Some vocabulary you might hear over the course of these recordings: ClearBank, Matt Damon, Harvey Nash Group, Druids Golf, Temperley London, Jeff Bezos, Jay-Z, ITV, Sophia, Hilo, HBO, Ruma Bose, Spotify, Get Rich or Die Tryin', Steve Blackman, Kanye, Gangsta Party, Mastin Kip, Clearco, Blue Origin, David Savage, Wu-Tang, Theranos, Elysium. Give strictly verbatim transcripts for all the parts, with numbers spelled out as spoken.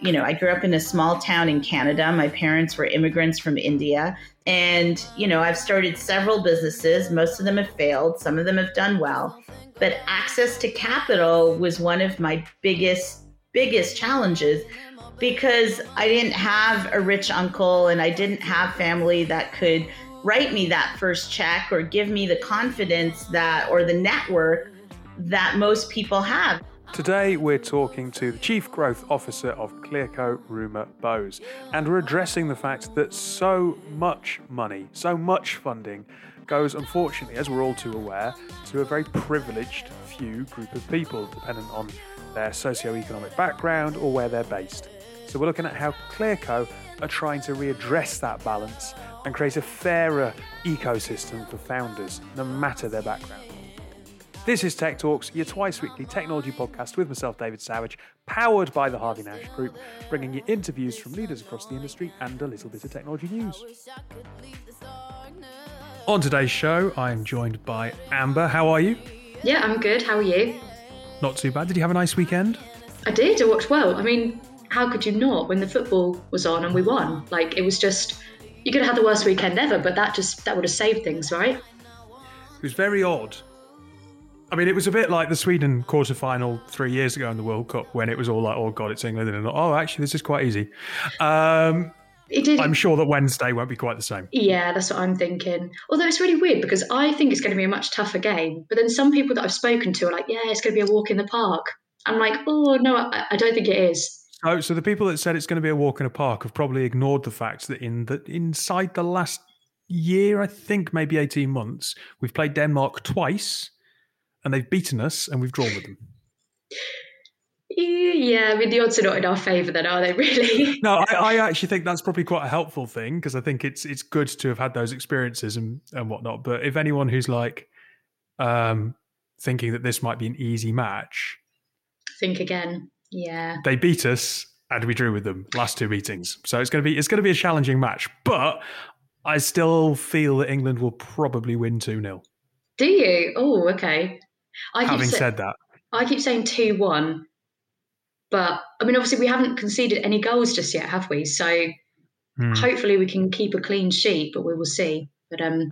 you know, I grew up in a small town in Canada. My parents were immigrants from India. And, you know, I've started several businesses. Most of them have failed. Some of them have done well. But access to capital was one of my biggest, biggest challenges because I didn't have a rich uncle and I didn't have family that could write me that first check or give me the confidence that, or the network that most people have. Today, we're talking to the Chief Growth Officer of Clearco, Ruma Bose, and we're addressing the fact that so much money, so much funding goes, unfortunately, as we're all too aware, to a very privileged few group of people, dependent on their socioeconomic background or where they're based. So we're looking at how Clearco are trying to readdress that balance and create a fairer ecosystem for founders, no matter their background. This is Tech Talks, your twice-weekly technology podcast with myself, David Savage, powered by the Harvey Nash Group, bringing you interviews from leaders across the industry and a little bit of technology news. On today's show, I am joined by Amber. How are you? Yeah, I'm good. How are you? Not too bad. Did you have a nice weekend? I did. I watched well. I mean, how could you not when the football was on and we won? Like, it was just, you could have had the worst weekend ever, but that just, that would have saved things, right? It was very odd. I mean, it was a bit like the Sweden quarterfinal three years ago in the World Cup when it was all like, oh, God, it's England. And oh, actually, this is quite easy. Um, it did. I'm sure that Wednesday won't be quite the same. Yeah, that's what I'm thinking. Although it's really weird because I think it's going to be a much tougher game. But then some people that I've spoken to are like, yeah, it's going to be a walk in the park. I'm like, oh, no, I, I don't think it is. So, so the people that said it's going to be a walk in a park have probably ignored the fact that in the, inside the last year, I think maybe eighteen months, we've played Denmark twice. And they've beaten us and we've drawn with them. Yeah, I mean, the odds are not in our favour then, are they, really? No, I, I actually think that's probably quite a helpful thing because I think it's it's good to have had those experiences and, and whatnot. But if anyone who's like um, thinking that this might be an easy match... Think again, yeah. They beat us and we drew with them last two meetings. So it's going to be it's going to be a challenging match. But I still feel that England will probably win two nil. Do you? Oh, okay. I Having keep sa- said that. I keep saying two one, but I mean, obviously we haven't conceded any goals just yet, have we? So mm. hopefully we can keep a clean sheet, but we will see. But um,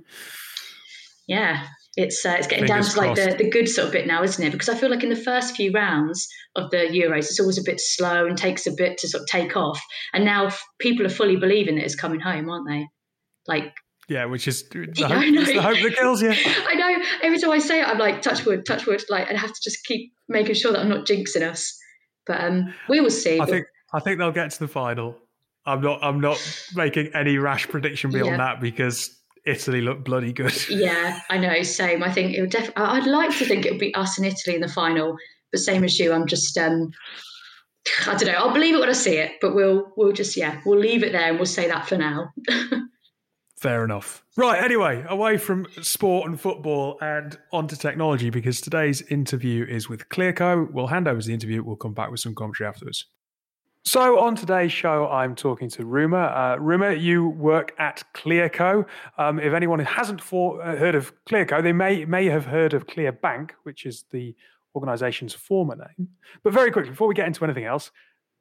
yeah, it's uh, it's getting Fingers down to crossed. like the, the good sort of bit now, isn't it? Because I feel like in the first few rounds of the Euros, it's always a bit slow and takes a bit to sort of take off. And now f- people are fully believing that it's coming home, aren't they? Like, Yeah, which is the yeah, hope, it's the hope that kills you. I know. Every time I say it, I'm like, touch wood, touch wood. Like, I have to just keep making sure that I'm not jinxing us. But um, we will see. I think I think they'll get to the final. I'm not. I'm not making any rash prediction beyond yeah. that because Italy looked bloody good. Yeah, I know. Same. I think it would definitely. I'd like to think it would be us and Italy in the final. But same as you, I'm just. Um, I don't know. I'll believe it when I see it. But we'll we'll just yeah we'll leave it there and we'll say that for now. Fair enough. Right, anyway, away from sport and football and onto technology because today's interview is with Clearco. We'll hand over to the interview. We'll come back with some commentary afterwards. So on today's show, I'm talking to Ruma. Uh, Ruma, you work at Clearco. Um, if anyone hasn't for, uh, heard of Clearco, they may, may have heard of ClearBank, which is the organisation's former name. But very quickly, before we get into anything else,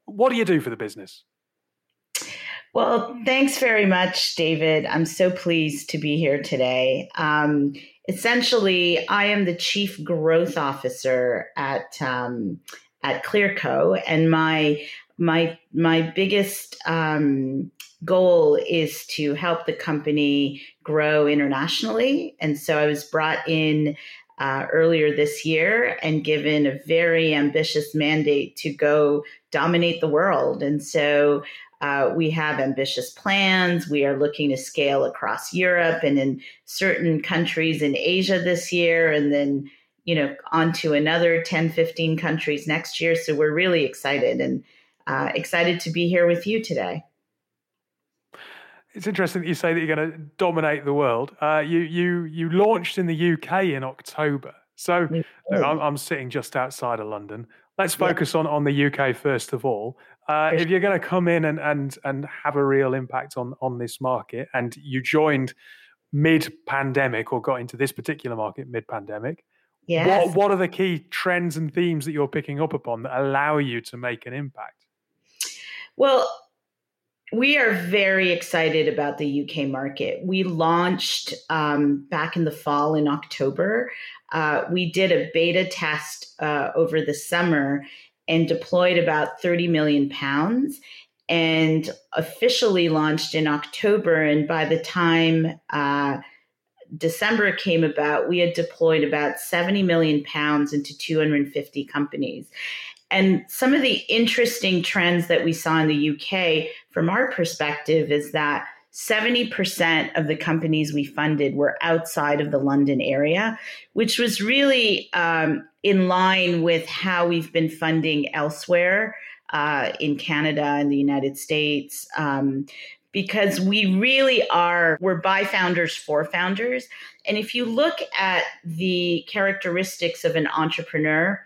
what do you do for the business? Well, thanks very much, David. I'm so pleased to be here today. Um, essentially, I am the Chief Growth Officer at um, at Clearco, and my my my biggest um, goal is to help the company grow internationally. And so I was brought in uh, earlier this year and given a very ambitious mandate to go dominate the world. And so Uh, we have ambitious plans. We are looking to scale across Europe and in certain countries in Asia this year, and then, you know, on to another ten, fifteen countries next year. So we're really excited and uh, excited to be here with you today. It's interesting that you say that you're going to dominate the world. Uh, you you you launched in the U K in October. So I'm, I'm sitting just outside of London. Let's focus yeah. on, on the U K first of all. Uh, if you're going to come in and, and, and have a real impact on, on this market, and you joined mid-pandemic or got into this particular market mid-pandemic, yes. what, what are the key trends and themes that you're picking up upon that allow you to make an impact? Well, we are very excited about the U K market. We launched um, back in the fall in October. Uh, we did a beta test uh, over the summer and deployed about thirty million pounds and officially launched in October. And by the time uh, December came about, we had deployed about seventy million pounds into two hundred fifty companies. And some of the interesting trends that we saw in the U K from our perspective is that seventy percent of the companies we funded were outside of the London area, which was really um, in line with how we've been funding elsewhere uh, in Canada and the United States, um, because we really are, we're by founders for founders. And if you look at the characteristics of an entrepreneur,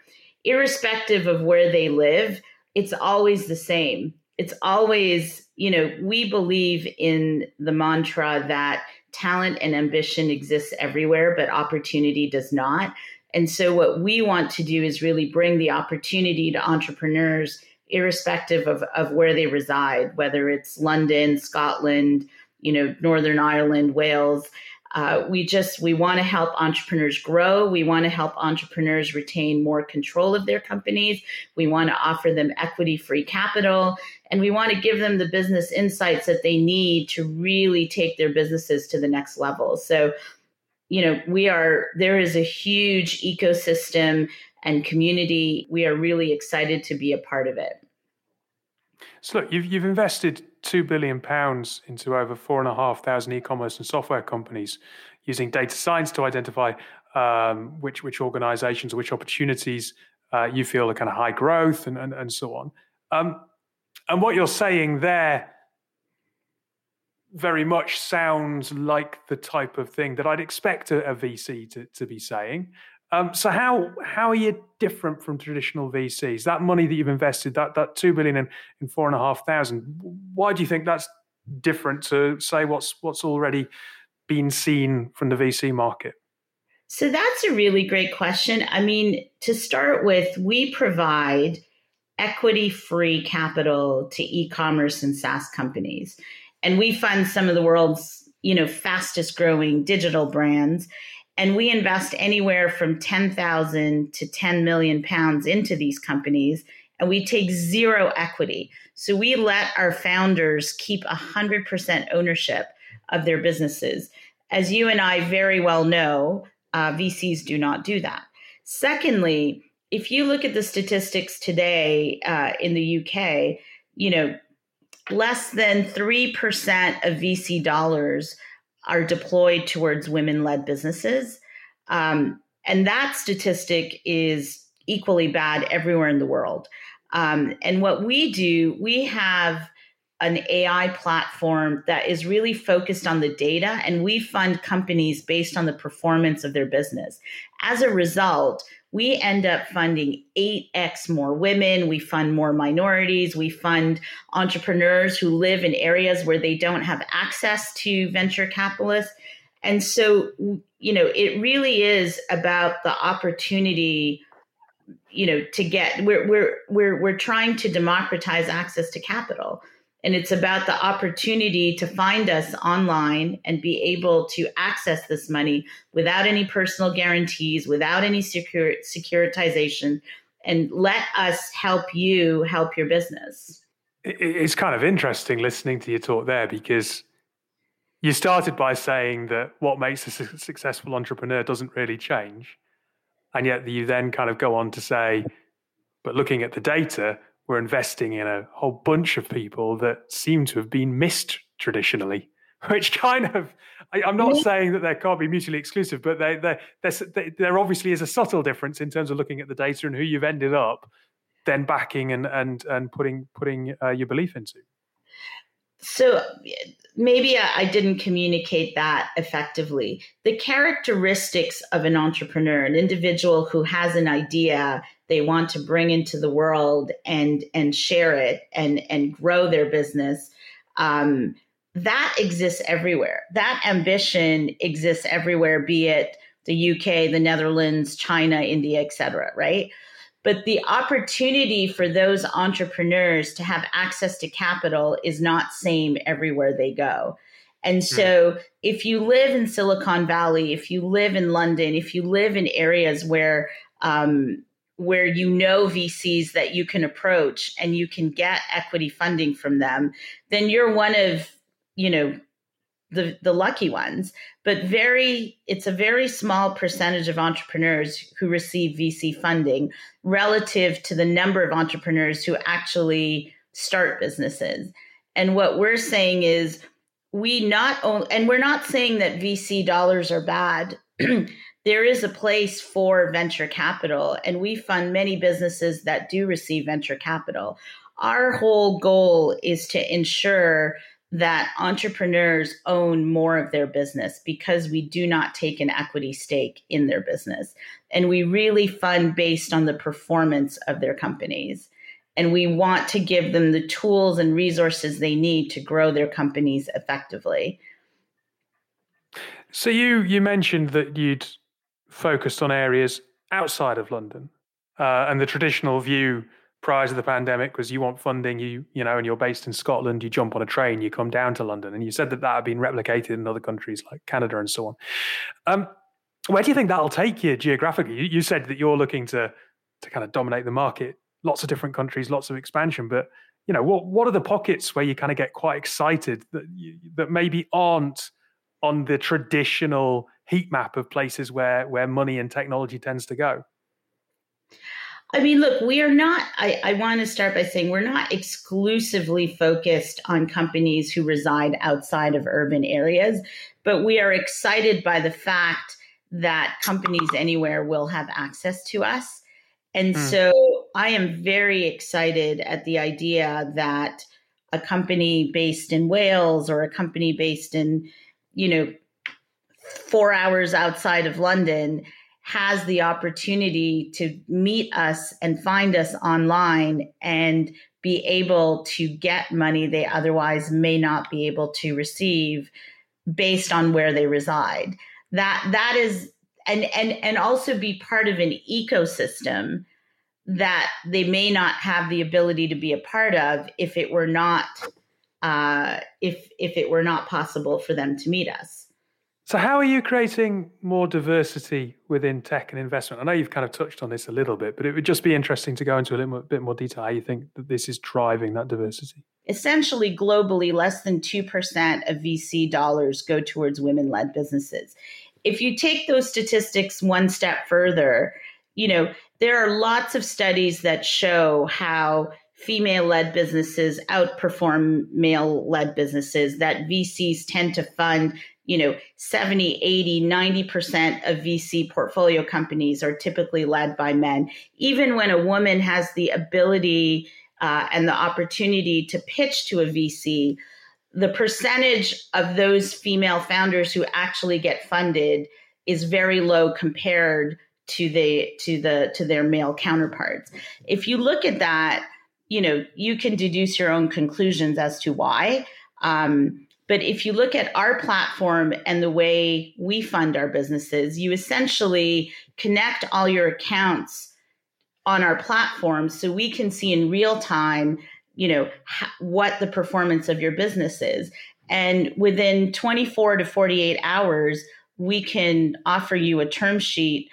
irrespective of where they live, it's always the same. It's always, you know, we believe in the mantra that talent and ambition exists everywhere, but opportunity does not. And so what we want to do is really bring the opportunity to entrepreneurs, irrespective of, of where they reside, whether it's London, Scotland, you know, Northern Ireland, Wales. Uh, we just, we want to help entrepreneurs grow. We want to help entrepreneurs retain more control of their companies. We want to offer them equity-free capital, and we want to give them the business insights that they need to really take their businesses to the next level. So, you know, we are, there is a huge ecosystem and community. We are really excited to be a part of it. So look, you've, you've invested two billion pounds into over four thousand five hundred e-commerce and software companies using data science to identify um, which which organizations, which opportunities uh, you feel are kind of high growth and, and, and so on. Um, and what you're saying there very much sounds like the type of thing that I'd expect a, a V C to, to be saying. Um, so how how are you different from traditional V Cs? That money that you've invested, that that two billion in, in four and a half thousand, why do you think that's different to say what's what's already been seen from the V C market? So that's a really great question. I mean, to start with, we provide equity-free capital to e-commerce and SaaS companies, and we fund some of the world's you know fastest-growing digital brands. And we invest anywhere from ten thousand to ten million pounds into these companies, and we take zero equity. So we let our founders keep one hundred percent ownership of their businesses. As you and I very well know, uh, V Cs do not do that. Secondly, if you look at the statistics today uh, in the U K, you know, less than three percent of V C dollars are deployed towards women-led businesses. Um, and that statistic is equally bad everywhere in the world. Um, and what we do, we have an A I platform that is really focused on the data, and we fund companies based on the performance of their business. As a result, we end up funding eight x more women, we fund more minorities, we fund entrepreneurs who live in areas where they don't have access to venture capitalists. And so, you know, it really is about the opportunity, you know, to get, we're, we're, we're, we're trying to democratize access to capital. And it's about the opportunity to find us online and be able to access this money without any personal guarantees, without any secure, securitization, and let us help you help your business. It's kind of interesting listening to your talk there, because you started by saying that what makes a su- successful entrepreneur doesn't really change. And yet you then kind of go on to say, but looking at the data, we're investing in a whole bunch of people that seem to have been missed traditionally, which kind of, I, I'm not saying that they can't be mutually exclusive, but they, they, they, there obviously is a subtle difference in terms of looking at the data and who you've ended up then backing and and and putting, putting uh, your belief into. So maybe I didn't communicate that effectively. The characteristics of an entrepreneur, an individual who has an idea they want to bring into the world and and share it and, and grow their business, um, that exists everywhere. That ambition exists everywhere, be it the U K, the Netherlands, China, India, et cetera, right? But the opportunity for those entrepreneurs to have access to capital is not same everywhere they go. And so mm. if you live in Silicon Valley, if you live in London, if you live in areas where um, where you know V Cs that you can approach and you can get equity funding from them, then you're one of, you know, the the lucky ones. But very, it's a very small percentage of entrepreneurs who receive V C funding relative to the number of entrepreneurs who actually start businesses. And what we're saying is, we not only, and we're not saying that V C dollars are bad. There is a place for venture capital, and we fund many businesses that do receive venture capital. Our whole goal is to ensure that entrepreneurs own more of their business, because we do not take an equity stake in their business. And we really fund based on the performance of their companies. And we want to give them the tools and resources they need to grow their companies effectively. So you you mentioned that you'd focused on areas outside of London, uh, and the traditional view prior to the pandemic was you want funding, you you know, and you're based in Scotland, you jump on a train, you come down to London, and you said that that had been replicated in other countries like Canada and so on. Um, where do you think that'll take you geographically? You, you said that you're looking to to kind of dominate the market. Lots of different countries, lots of expansion, but you know, what what are the pockets where you kind of get quite excited that you, that maybe aren't on the traditional heat map of places where where money and technology tends to go? I mean, look, we are not. I, I want to start by saying we're not exclusively focused on companies who reside outside of urban areas, but we are excited by the fact that companies anywhere will have access to us. And mm. so I am very excited at the idea that a company based in Wales or a company based in, you know, four hours outside of London has the opportunity to meet us and find us online and be able to get money they otherwise may not be able to receive based on where they reside. That that is And, and and also be part of an ecosystem that they may not have the ability to be a part of if it were not uh, if if it were not possible for them to meet us. So how are you creating more diversity within tech and investment? I know you've kind of touched on this a little bit, but it would just be interesting to go into a little bit more detail how you think that this is driving that diversity. Essentially, globally, less than two percent of V C dollars go towards women-led businesses. If you take those statistics one step further, you know, there are lots of studies that show how female-led businesses outperform male-led businesses, that V Cs tend to fund, you know, seventy, eighty, ninety percent of V C portfolio companies are typically led by men. Even when a woman has the ability uh, and the opportunity to pitch to a V C, the percentage of those female founders who actually get funded is very low compared to the to the to their male counterparts. If you look at that, you know, you can deduce your own conclusions as to why. Um, but if you look at our platform and the way we fund our businesses, you essentially connect all your accounts on our platform so we can see in real time, you know, what the performance of your business is. And within twenty-four to forty-eight hours, we can offer you a term sheet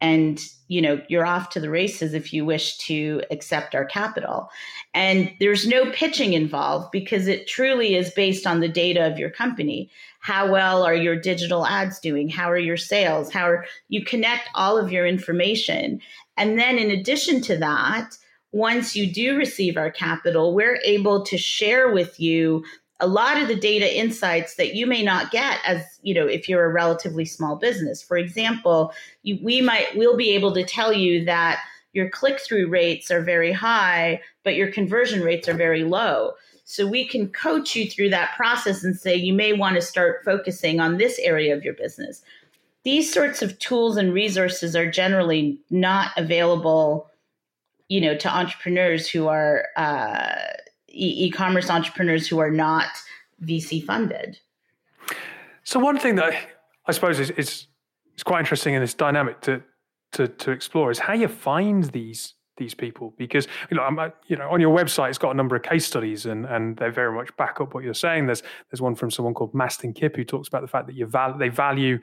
and, you know, you're off to the races if you wish to accept our capital. And there's no pitching involved because it truly is based on the data of your company. How well are your digital ads doing? How are your sales? How are you connect all of your information? And then in addition to that, once you do receive our capital, we're able to share with you a lot of the data insights that you may not get as, you know, if you're a relatively small business. For example, you, we might, we'll be able to tell you that your click-through rates are very high, but your conversion rates are very low. So we can coach you through that process and say, you may want to start focusing on this area of your business. These sorts of tools and resources are generally not available, you know, to entrepreneurs who are uh, e- e-commerce entrepreneurs who are not V C funded. So one thing that I suppose is is, is quite interesting in this dynamic to, to to explore is how you find these these people, because you know, I'm, you know, on your website it's got a number of case studies, and and they very much back up what you're saying. There's there's one from someone called Mastin Kip who talks about the fact that you val- they value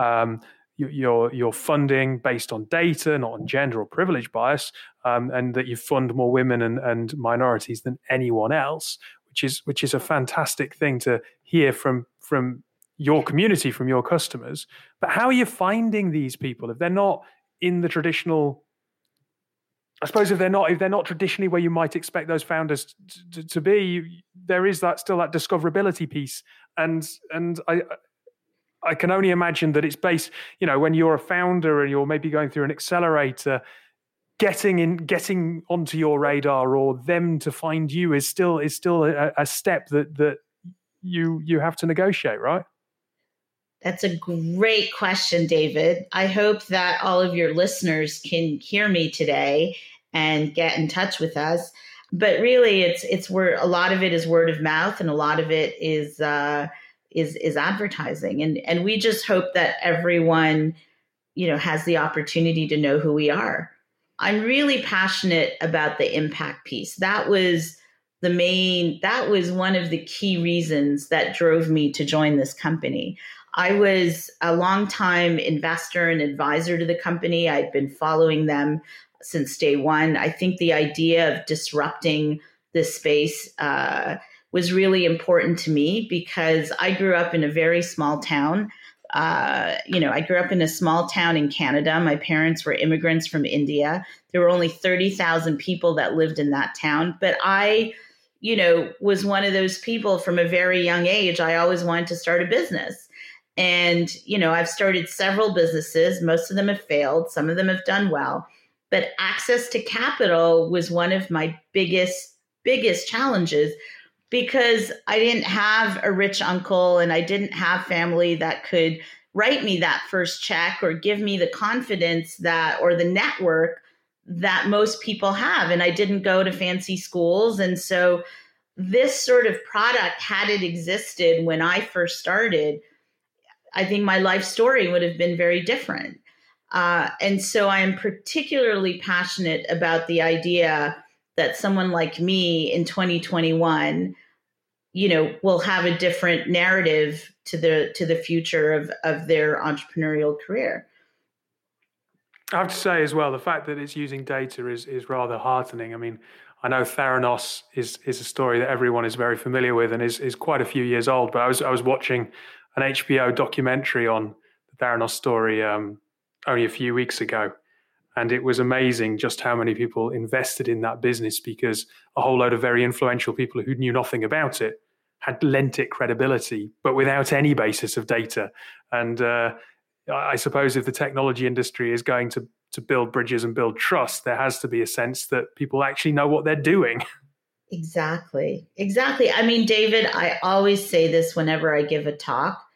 um, your your funding based on data, not on gender or privilege bias, um, and that you fund more women and, and minorities than anyone else, which is which is a fantastic thing to hear from from your community, from your customers. But how are you finding these people if they're not in the traditional? I suppose if they're not if they're not traditionally where you might expect those founders to, to, to be, you, there is that still that discoverability piece, and and I I can only imagine that it's based, you know, when you're a founder and you're maybe going through an accelerator, getting in getting onto your radar or them to find you is still is still a, a step that that you you have to negotiate, right? That's a great question, David. I hope that all of your listeners can hear me today and get in touch with us. But really, it's it's where a lot of it is word of mouth, and a lot of it is uh, is is advertising. And and we just hope that everyone, you know, has the opportunity to know who we are. I'm really passionate about the impact piece. That was the main. That was one of the key reasons that drove me to join this company. I was a longtime investor and advisor to the company. I'd been following them since day one. I think the idea of disrupting this space uh, was really important to me because I grew up in a very small town. Uh, you know, I grew up in a small town in Canada. My parents were immigrants from India. There were only thirty thousand people that lived in that town, but I, you know, was one of those people from a very young age. I always wanted to start a business. And, you know, I've started several businesses. Most of them have failed. Some of them have done well. But access to capital was one of my biggest, biggest challenges because I didn't have a rich uncle and I didn't have family that could write me that first check or give me the confidence that or the network that most people have. And I didn't go to fancy schools. And so this sort of product, had it existed when I first started, I think my life story would have been very different. Uh, and so I am particularly passionate about the idea that someone like me in twenty twenty-one, you know, will have a different narrative to the to the future of, of their entrepreneurial career. I have to say as well, the fact that it's using data is is rather heartening. I mean, I know Theranos is is a story that everyone is very familiar with and is is quite a few years old, but I was I was watching an H B O documentary on the Theranos story um, only a few weeks ago. And it was amazing just how many people invested in that business because a whole load of very influential people who knew nothing about it had lent it credibility, but without any basis of data. And uh, I suppose if the technology industry is going to, to build bridges and build trust, there has to be a sense that people actually know what they're doing. Exactly. Exactly. I mean, David, I always say this whenever I give a talk.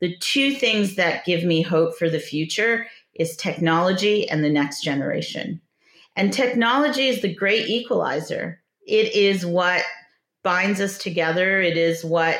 The two things that give me hope for the future is technology and the next generation. And technology is the great equalizer. It is what binds us together. It is what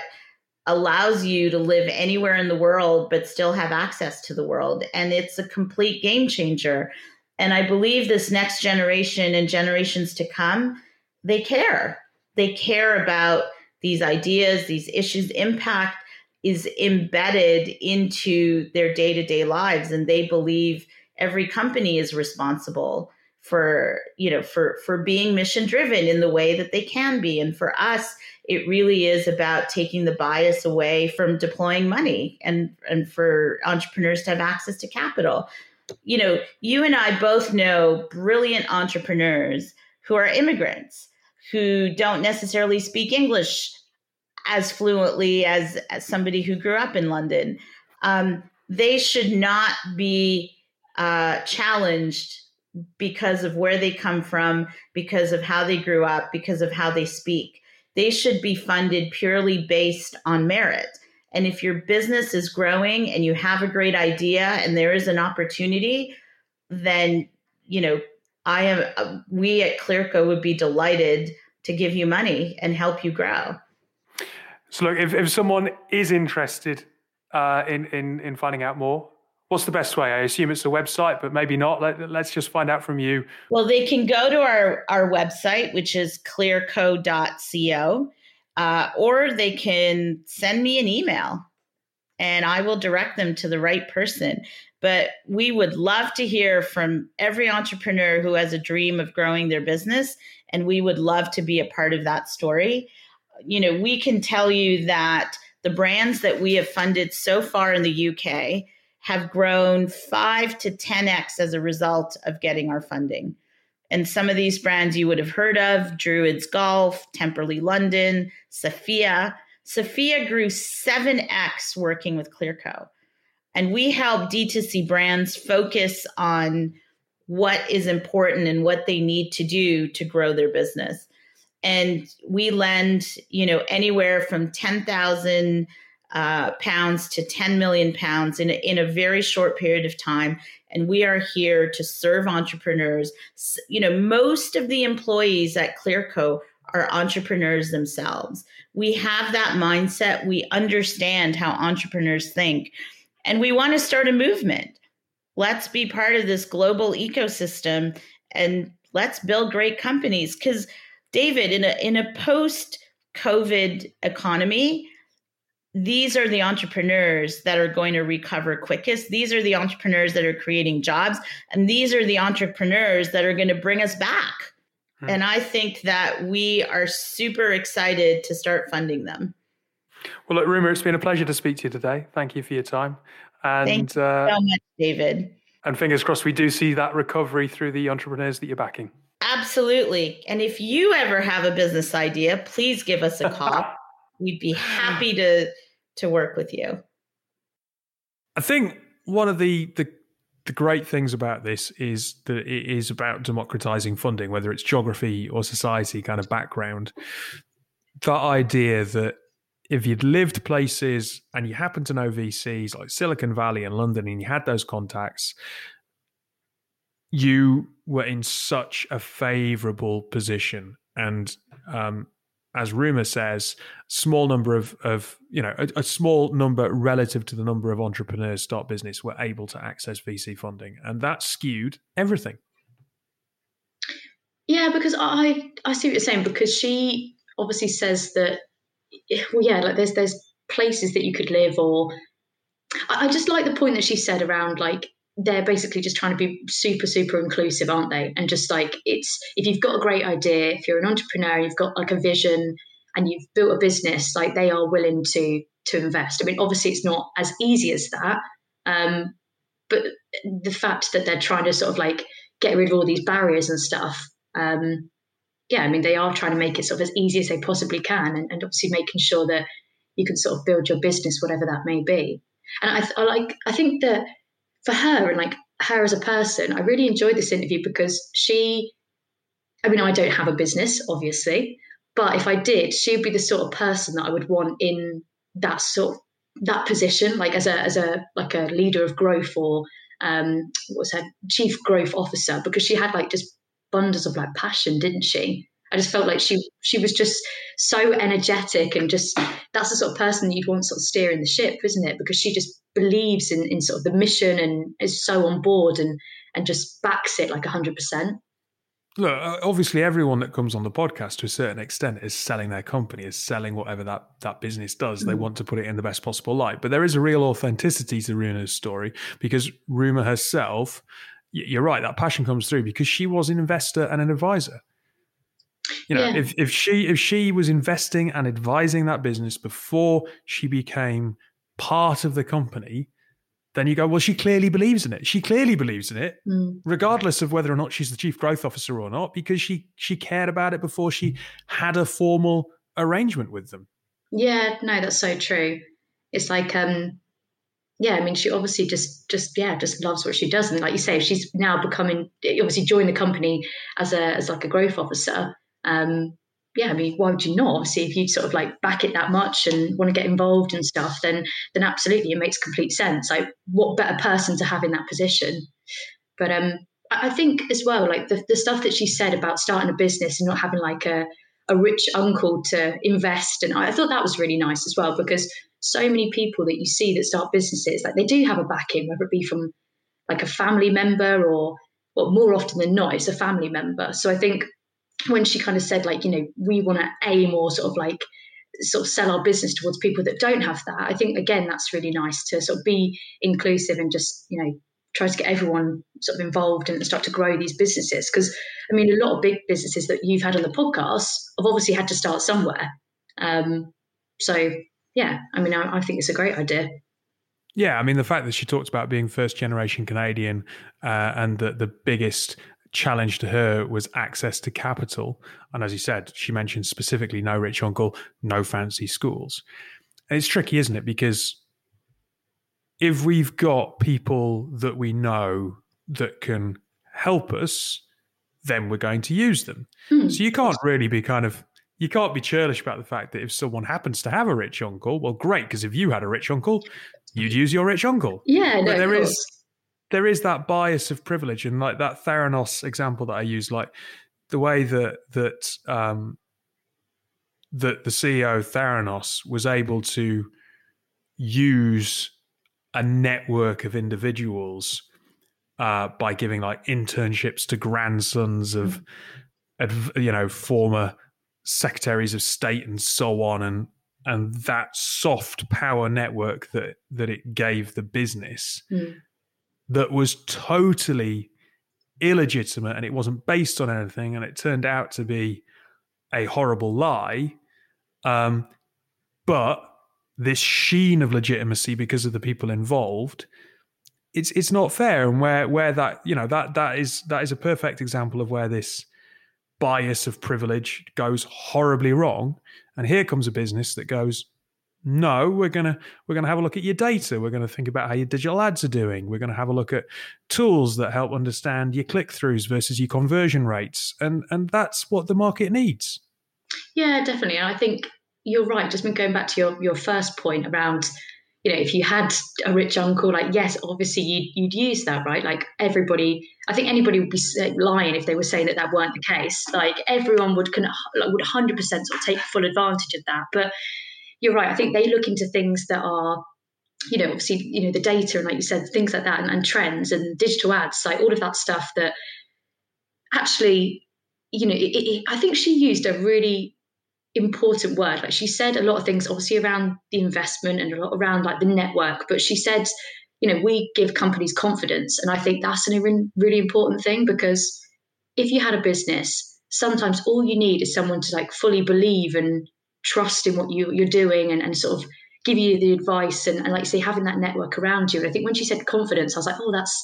allows you to live anywhere in the world, but still have access to the world. And it's a complete game changer. And I believe this next generation and generations to come, they care. They care about these ideas, these issues. Impact is embedded into their day-to-day lives, and they believe every company is responsible for, you know, for, for being mission-driven in the way that they can be. And for us, it really is about taking the bias away from deploying money and, and for entrepreneurs to have access to capital. You know, you and I both know brilliant entrepreneurs who are immigrants, who don't necessarily speak English as fluently as, as somebody who grew up in London. Um, they should not be uh, challenged because of where they come from, because of how they grew up, because of how they speak. They should be funded purely based on merit. And if your business is growing and you have a great idea and there is an opportunity, then, you know, I am. We at Clearco would be delighted to give you money and help you grow. So, look, if, if someone is interested uh, in, in in finding out more, What's the best way? I assume it's a website, but maybe not. Let, let's just find out from you. Well, they can go to our, our website, which is clearco dot co, uh, or they can send me an email and I will direct them to the right person. But we would love to hear from every entrepreneur who has a dream of growing their business, and we would love to be a part of that story. You know, we can tell you that the brands that we have funded so far in the U K have grown five to ten x as a result of getting our funding. And some of these brands you would have heard of: Druids Golf, Temperley London, Sophia. Sophia grew seven x working with Clearco. And we help D two C brands focus on what is important and what they need to do to grow their business. And we lend, you know, anywhere from ten thousand Uh, pounds to ten million pounds in a, in a very short period of time. And we are here to serve entrepreneurs. You know, most of the employees at Clearco are entrepreneurs themselves. We have that mindset. We understand how entrepreneurs think, and we want to start a movement. Let's be part of this global ecosystem and let's build great companies. Because David, in a, in a post-COVID economy, these are the entrepreneurs that are going to recover quickest. These are the entrepreneurs that are creating jobs. And these are the entrepreneurs that are going to bring us back. Hmm. And I think that we are super excited to start funding them. Well, look, Ruma, it's been a pleasure to speak to you today. Thank you for your time. And, Thank you uh, so much, David. And fingers crossed we do see that recovery through the entrepreneurs that you're backing. Absolutely. And if you ever have a business idea, please give us a call. We'd be happy to to work with you. I think one of the, the the great things about this is that it is about democratizing funding, whether it's geography or society kind of background. That idea that if you'd lived places and you happen to know V Cs like Silicon Valley and London and you had those contacts, you were in such a favorable position. And um as Ruma says, small number of, of you know, a, a small number relative to the number of entrepreneurs start business were able to access V C funding. And that skewed everything. Yeah, because I, I see what you're saying, because she obviously says that, well, yeah, like there's, there's places that you could live, or I, I just like the point that she said around like, they're basically just trying to be super, super inclusive, aren't they? And just like, it's, if you've got a great idea, if you're an entrepreneur, you've got like a vision and you've built a business, like they are willing to, to invest. I mean, obviously it's not as easy as that. Um, but the fact that they're trying to sort of like get rid of all these barriers and stuff. Um, yeah. I mean, they are trying to make it sort of as easy as they possibly can. And, and obviously making sure that you can sort of build your business, whatever that may be. And I, th- I like, I think that, for her and like her as a person, I really enjoyed this interview because she, I mean, I don't have a business, obviously, but if I did, she'd be the sort of person that I would want in that sort of, that position, like as a, as a, like a leader of growth, or um, what was her, chief growth officer, because she had like just bundles of like passion, didn't she? I just felt like she, she was just so energetic and just, that's the sort of person you'd want sort of steering the ship, isn't it? Because she just believes in, in sort of the mission and is so on board and, and just backs it like one hundred percent. Look, obviously everyone that comes on the podcast to a certain extent is selling their company, is selling whatever that, that business does. Mm-hmm. They want to put it in the best possible light. But there is a real authenticity to Ruma's story because Ruma herself, you're right, that passion comes through because she was an investor and an advisor. You know, yeah. if, if she if she was investing and advising that business before she became part of the company, then you go, well, she clearly believes in it. She clearly believes in it, mm. regardless of whether or not she's the chief growth officer or not, because she she cared about it before she had a formal arrangement with them. Yeah, no, that's so true. It's like, um, yeah, I mean, she obviously just, just yeah, just loves what she does. And like you say, she's now becoming, obviously joined the company as a as like a growth officer. Um, yeah, I mean, why would you not? Obviously, if you sort of like back it that much and want to get involved and stuff, then then absolutely, it makes complete sense. Like, what better person to have in that position? But um, I think as well, like the, the stuff that she said about starting a business and not having like a, a rich uncle to invest, and I, I thought that was really nice as well, because so many people that you see that start businesses, like they do have a backing, whether it be from like a family member or, well, more often than not, it's a family member. So I think when she kind of said, like, you know, we want to aim or sort of like sort of sell our business towards people that don't have that, I think, again, that's really nice to sort of be inclusive and just, you know, try to get everyone sort of involved and start to grow these businesses. Because, I mean, a lot of big businesses that you've had on the podcast have obviously had to start somewhere. Um, so, yeah, I mean, I, I think it's a great idea. Yeah, I mean, the fact that she talked about being first-generation Canadian uh, and that the biggest challenge to her was access to capital. And as you said, she mentioned specifically no rich uncle, no fancy schools. And it's tricky, isn't it? Because if we've got people that we know that can help us, then we're going to use them. Hmm. So you can't really be kind of, you can't be churlish about the fact that if someone happens to have a rich uncle, well, great, because if you had a rich uncle, you'd use your rich uncle. Yeah, no, there is there is that bias of privilege, and like that Theranos example that I used, like the way that that um, that the C E O Theranos was able to use a network of individuals uh, by giving like internships to grandsons of, of you know former secretaries of state and so on, and. And that soft power network that that it gave the business mm. that was totally illegitimate, and it wasn't based on anything, and it turned out to be a horrible lie. Um, but this sheen of legitimacy because of the people involved, it's it's not fair. And where where that you know that that is that is a perfect example of where this bias of privilege goes horribly wrong. And here comes a business that goes, no, we're gonna we're gonna have a look at your data. We're gonna think about how your digital ads are doing. We're gonna have a look at tools that help understand your click-throughs versus your conversion rates. And and that's what the market needs. Yeah, definitely. And I think you're right. Just been going back to your your first point around, you know, if you had a rich uncle, like, yes, obviously you'd, you'd use that, right? Like everybody, I think anybody would be lying if they were saying that that weren't the case. Like everyone would can, like, would one hundred percent sort of take full advantage of that. But you're right. I think they look into things that are, you know, obviously, you know, the data and like you said, things like that and, and trends and digital ads, like all of that stuff that actually, you know, it, it, I think she used a really important word. Like she said a lot of things obviously around the investment and a lot around like the network, but she said, you know, we give companies confidence. And I think that's a really important thing, because if you had a business, sometimes all you need is someone to like fully believe and trust in what you, you're doing and, and sort of give you the advice and, and like say having that network around you. And I think when she said confidence, I was like, oh, that's,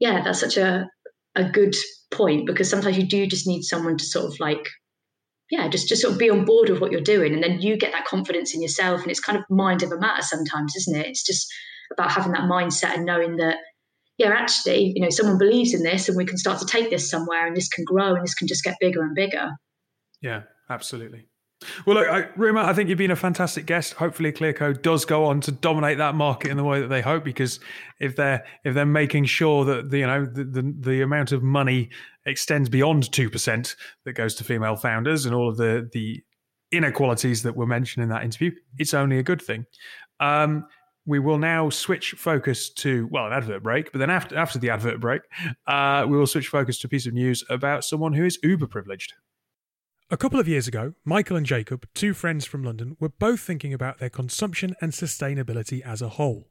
yeah, that's such a, a good point, because sometimes you do just need someone to sort of like, yeah, just, just sort of be on board with what you're doing. And then you get that confidence in yourself. And it's kind of mind over matter sometimes, isn't it? It's just about having that mindset and knowing that, yeah, actually, you know, someone believes in this and we can start to take this somewhere and this can grow and this can just get bigger and bigger. Yeah, absolutely. Well, look, I, Ruma, I think you've been a fantastic guest. Hopefully Clearco does go on to dominate that market in the way that they hope, because if they're if they're making sure that the, you know the, the, the amount of money extends beyond two percent that goes to female founders and all of the, the inequalities that were mentioned in that interview, it's only a good thing. Um, we will now switch focus to, well, an advert break, but then after, after the advert break, uh, we will switch focus to a piece of news about someone who is uber privileged. A couple of years ago, Michael and Jacob, two friends from London, were both thinking about their consumption and sustainability as a whole.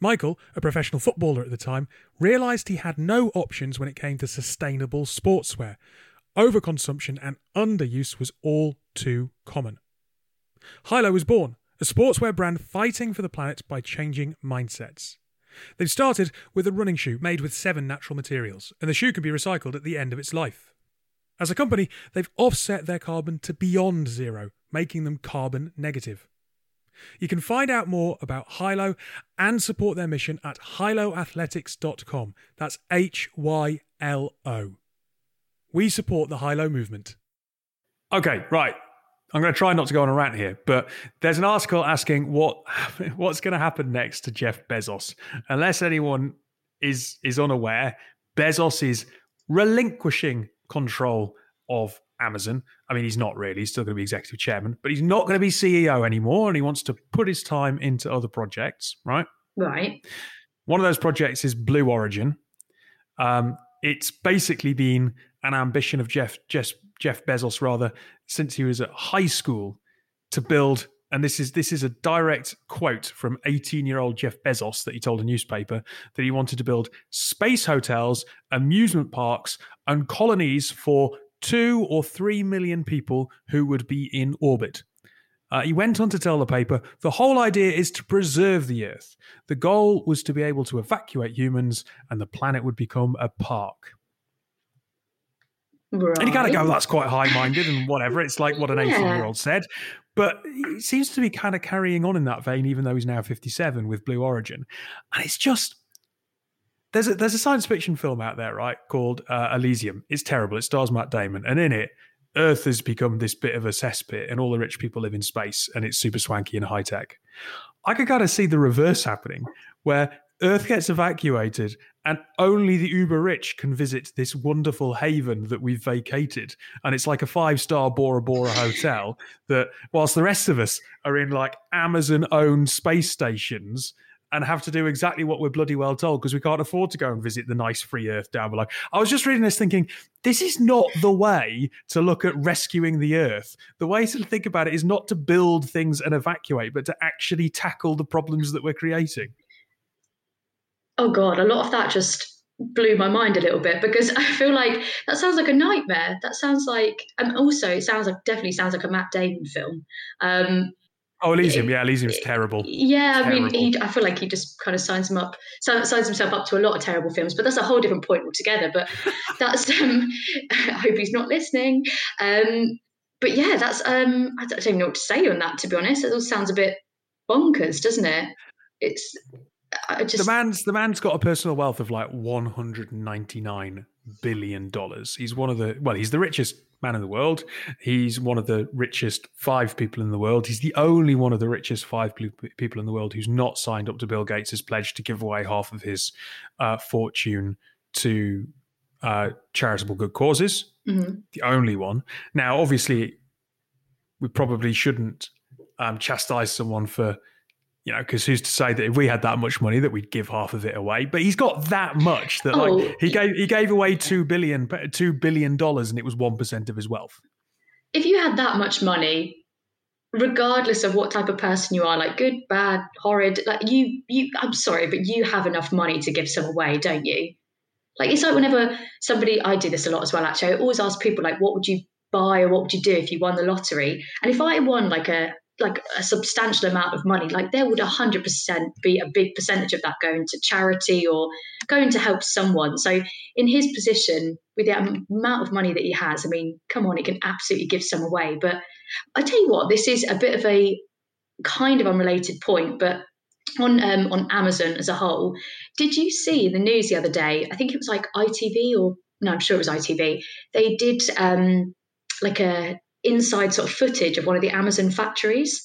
Michael, a professional footballer at the time, realised he had no options when it came to sustainable sportswear. Overconsumption and underuse was all too common. Hilo was born, a sportswear brand fighting for the planet by changing mindsets. They've started with a running shoe made with seven natural materials, and the shoe can be recycled at the end of its life. As a company, they've offset their carbon to beyond zero, making them carbon negative. You can find out more about Hilo and support their mission at hilo athletics dot com. That's H Y L O. We support the Hilo movement. Okay, right. I'm going to try not to go on a rant here, but there's an article asking what what's going to happen next to Jeff Bezos. Unless anyone is is unaware, Bezos is relinquishing control of Amazon. I mean, he's not really. He's still going to be executive chairman, but he's not going to be C E O anymore, and he wants to put his time into other projects, right? Right. One of those projects is Blue Origin. Um, it's basically been an ambition of Jeff, Jeff, Jeff Bezos, rather, since he was at high school to build, and this is this is a direct quote from eighteen-year-old Jeff Bezos that he told a newspaper, that he wanted to build space hotels, amusement parks, and colonies for two or three million people who would be in orbit. Uh, he went on to tell the paper, the whole idea is to preserve the Earth. The goal was to be able to evacuate humans and the planet would become a park. Right. And you kind of go, that's quite high-minded and whatever. It's like what an eighteen-year-old yeah. said. But he seems to be kind of carrying on in that vein, even though he's now fifty-seven with Blue Origin. And it's just... There's a, there's a science fiction film out there, right, called uh, Elysium. It's terrible. It stars Matt Damon. And in it, Earth has become this bit of a cesspit and all the rich people live in space and it's super swanky and high tech. I could kind of see the reverse happening where Earth gets evacuated and only the uber rich can visit this wonderful haven that we've vacated. And it's like a five-star Bora Bora hotel that whilst the rest of us are in like Amazon-owned space stations and have to do exactly what we're bloody well told because we can't afford to go and visit the nice free Earth down below. I was just reading this thinking, this is not the way to look at rescuing the Earth. The way to think about it is not to build things and evacuate, but to actually tackle the problems that we're creating. Oh God, a lot of that just blew my mind a little bit because I feel like that sounds like a nightmare. That sounds like, and also it sounds like, definitely sounds like a Matt Damon film. Um, Oh, Elysium, yeah, Elysium's terrible. Yeah, I terrible. mean, he, I feel like he just kind of signs him up, signs himself up to a lot of terrible films, but that's a whole different point altogether. But that's, um, I hope he's not listening. Um, but yeah, that's, um, I don't even know what to say on that, to be honest. It all sounds a bit bonkers, doesn't it? It's, I just. The man's, the man's got a personal wealth of like one hundred ninety-nine billion dollars. He's one of the, well, he's the richest man in the world. He's one of the richest five people in the world. He's the only one of the richest five people in the world who's not signed up to Bill Gates's pledge to give away half of his uh, fortune to uh, charitable good causes. Mm-hmm. The only one. Now, obviously, we probably shouldn't um, chastise someone for, you know, because who's to say that if we had that much money that we'd give half of it away? But he's got that much that, oh, like, he gave he gave away two billion two billion dollars, and it was one percent of his wealth. If you had that much money, regardless of what type of person you are, like good, bad, horrid, like you, you, I'm sorry, but you have enough money to give some away, don't you? Like it's like whenever somebody, I do this a lot as well. Actually, I always ask people like, what would you buy or what would you do if you won the lottery? And if I won like a like a substantial amount of money, like there would one hundred percent be a big percentage of that going to charity or going to help someone. So in his position, with the amount of money that he has, I mean, come on, he can absolutely give some away. But I tell you what, this is a bit of a kind of unrelated point, but on um, on Amazon as a whole, did you see the news the other day? I think it was like I T V or no, I'm sure it was I T V. They did um, like a inside sort of footage of one of the Amazon factories,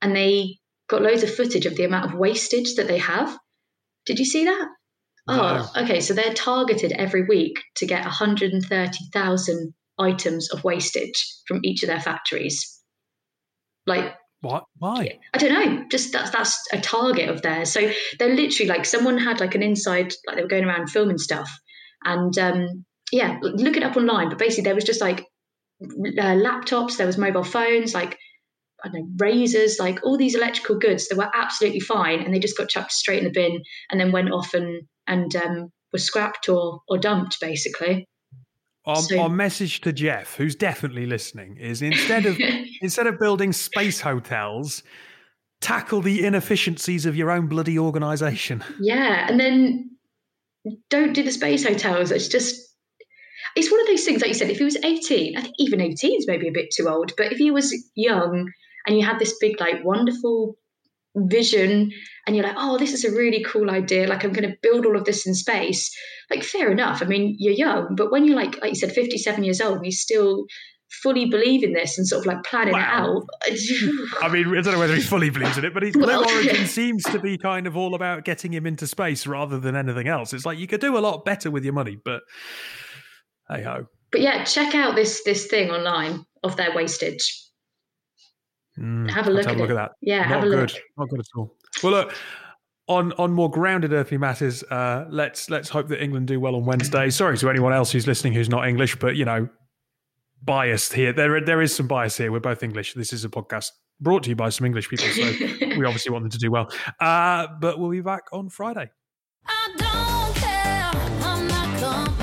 and they got loads of footage of the amount of wastage that they have. Did you see that? No. Oh, okay. So they're targeted every week to get one hundred thirty thousand items of wastage from each of their factories. Like, what? Why? I don't know. Just that's that's a target of theirs. So they're literally like someone had like an inside, like they were going around filming stuff, and um, yeah, look it up online. But basically, there was just like. Uh, laptops, there was mobile phones, like I don't know, razors, like all these electrical goods that were absolutely fine, and they just got chucked straight in the bin and then went off and and um, were scrapped or or dumped basically. Our, so, our message to Jeff, who's definitely listening, is instead of instead of building space hotels, tackle the inefficiencies of your own bloody organisation. Yeah, and then don't do the space hotels. It's just. It's one of those things, like you said, if he was eighteen, I think even eighteen is maybe a bit too old, but if he was young and you had this big, like, wonderful vision and you're like, oh, this is a really cool idea, like, I'm going to build all of this in space, like, fair enough. I mean, you're young, but when you're, like, like you said, fifty-seven years old and you still fully believe in this and sort of, like, plan it wow. out. I mean, I don't know whether he fully believes in it, but his well, Blue Origin seems to be kind of all about getting him into space rather than anything else. It's like, you could do a lot better with your money, but... Hey ho. But yeah, check out this this thing online of their wastage. Mm, have a look, have at, a look at that. Yeah, Not have a good. look. Not good at all. Well, look, on on more grounded earthly matters, uh, let's let's hope that England do well on Wednesday. Sorry to anyone else who's listening who's not English, but you know, biased here. There there is some bias here. We're both English. This is a podcast brought to you by some English people, so we obviously want them to do well. Uh, but we'll be back on Friday. I don't care. I'm not gonna-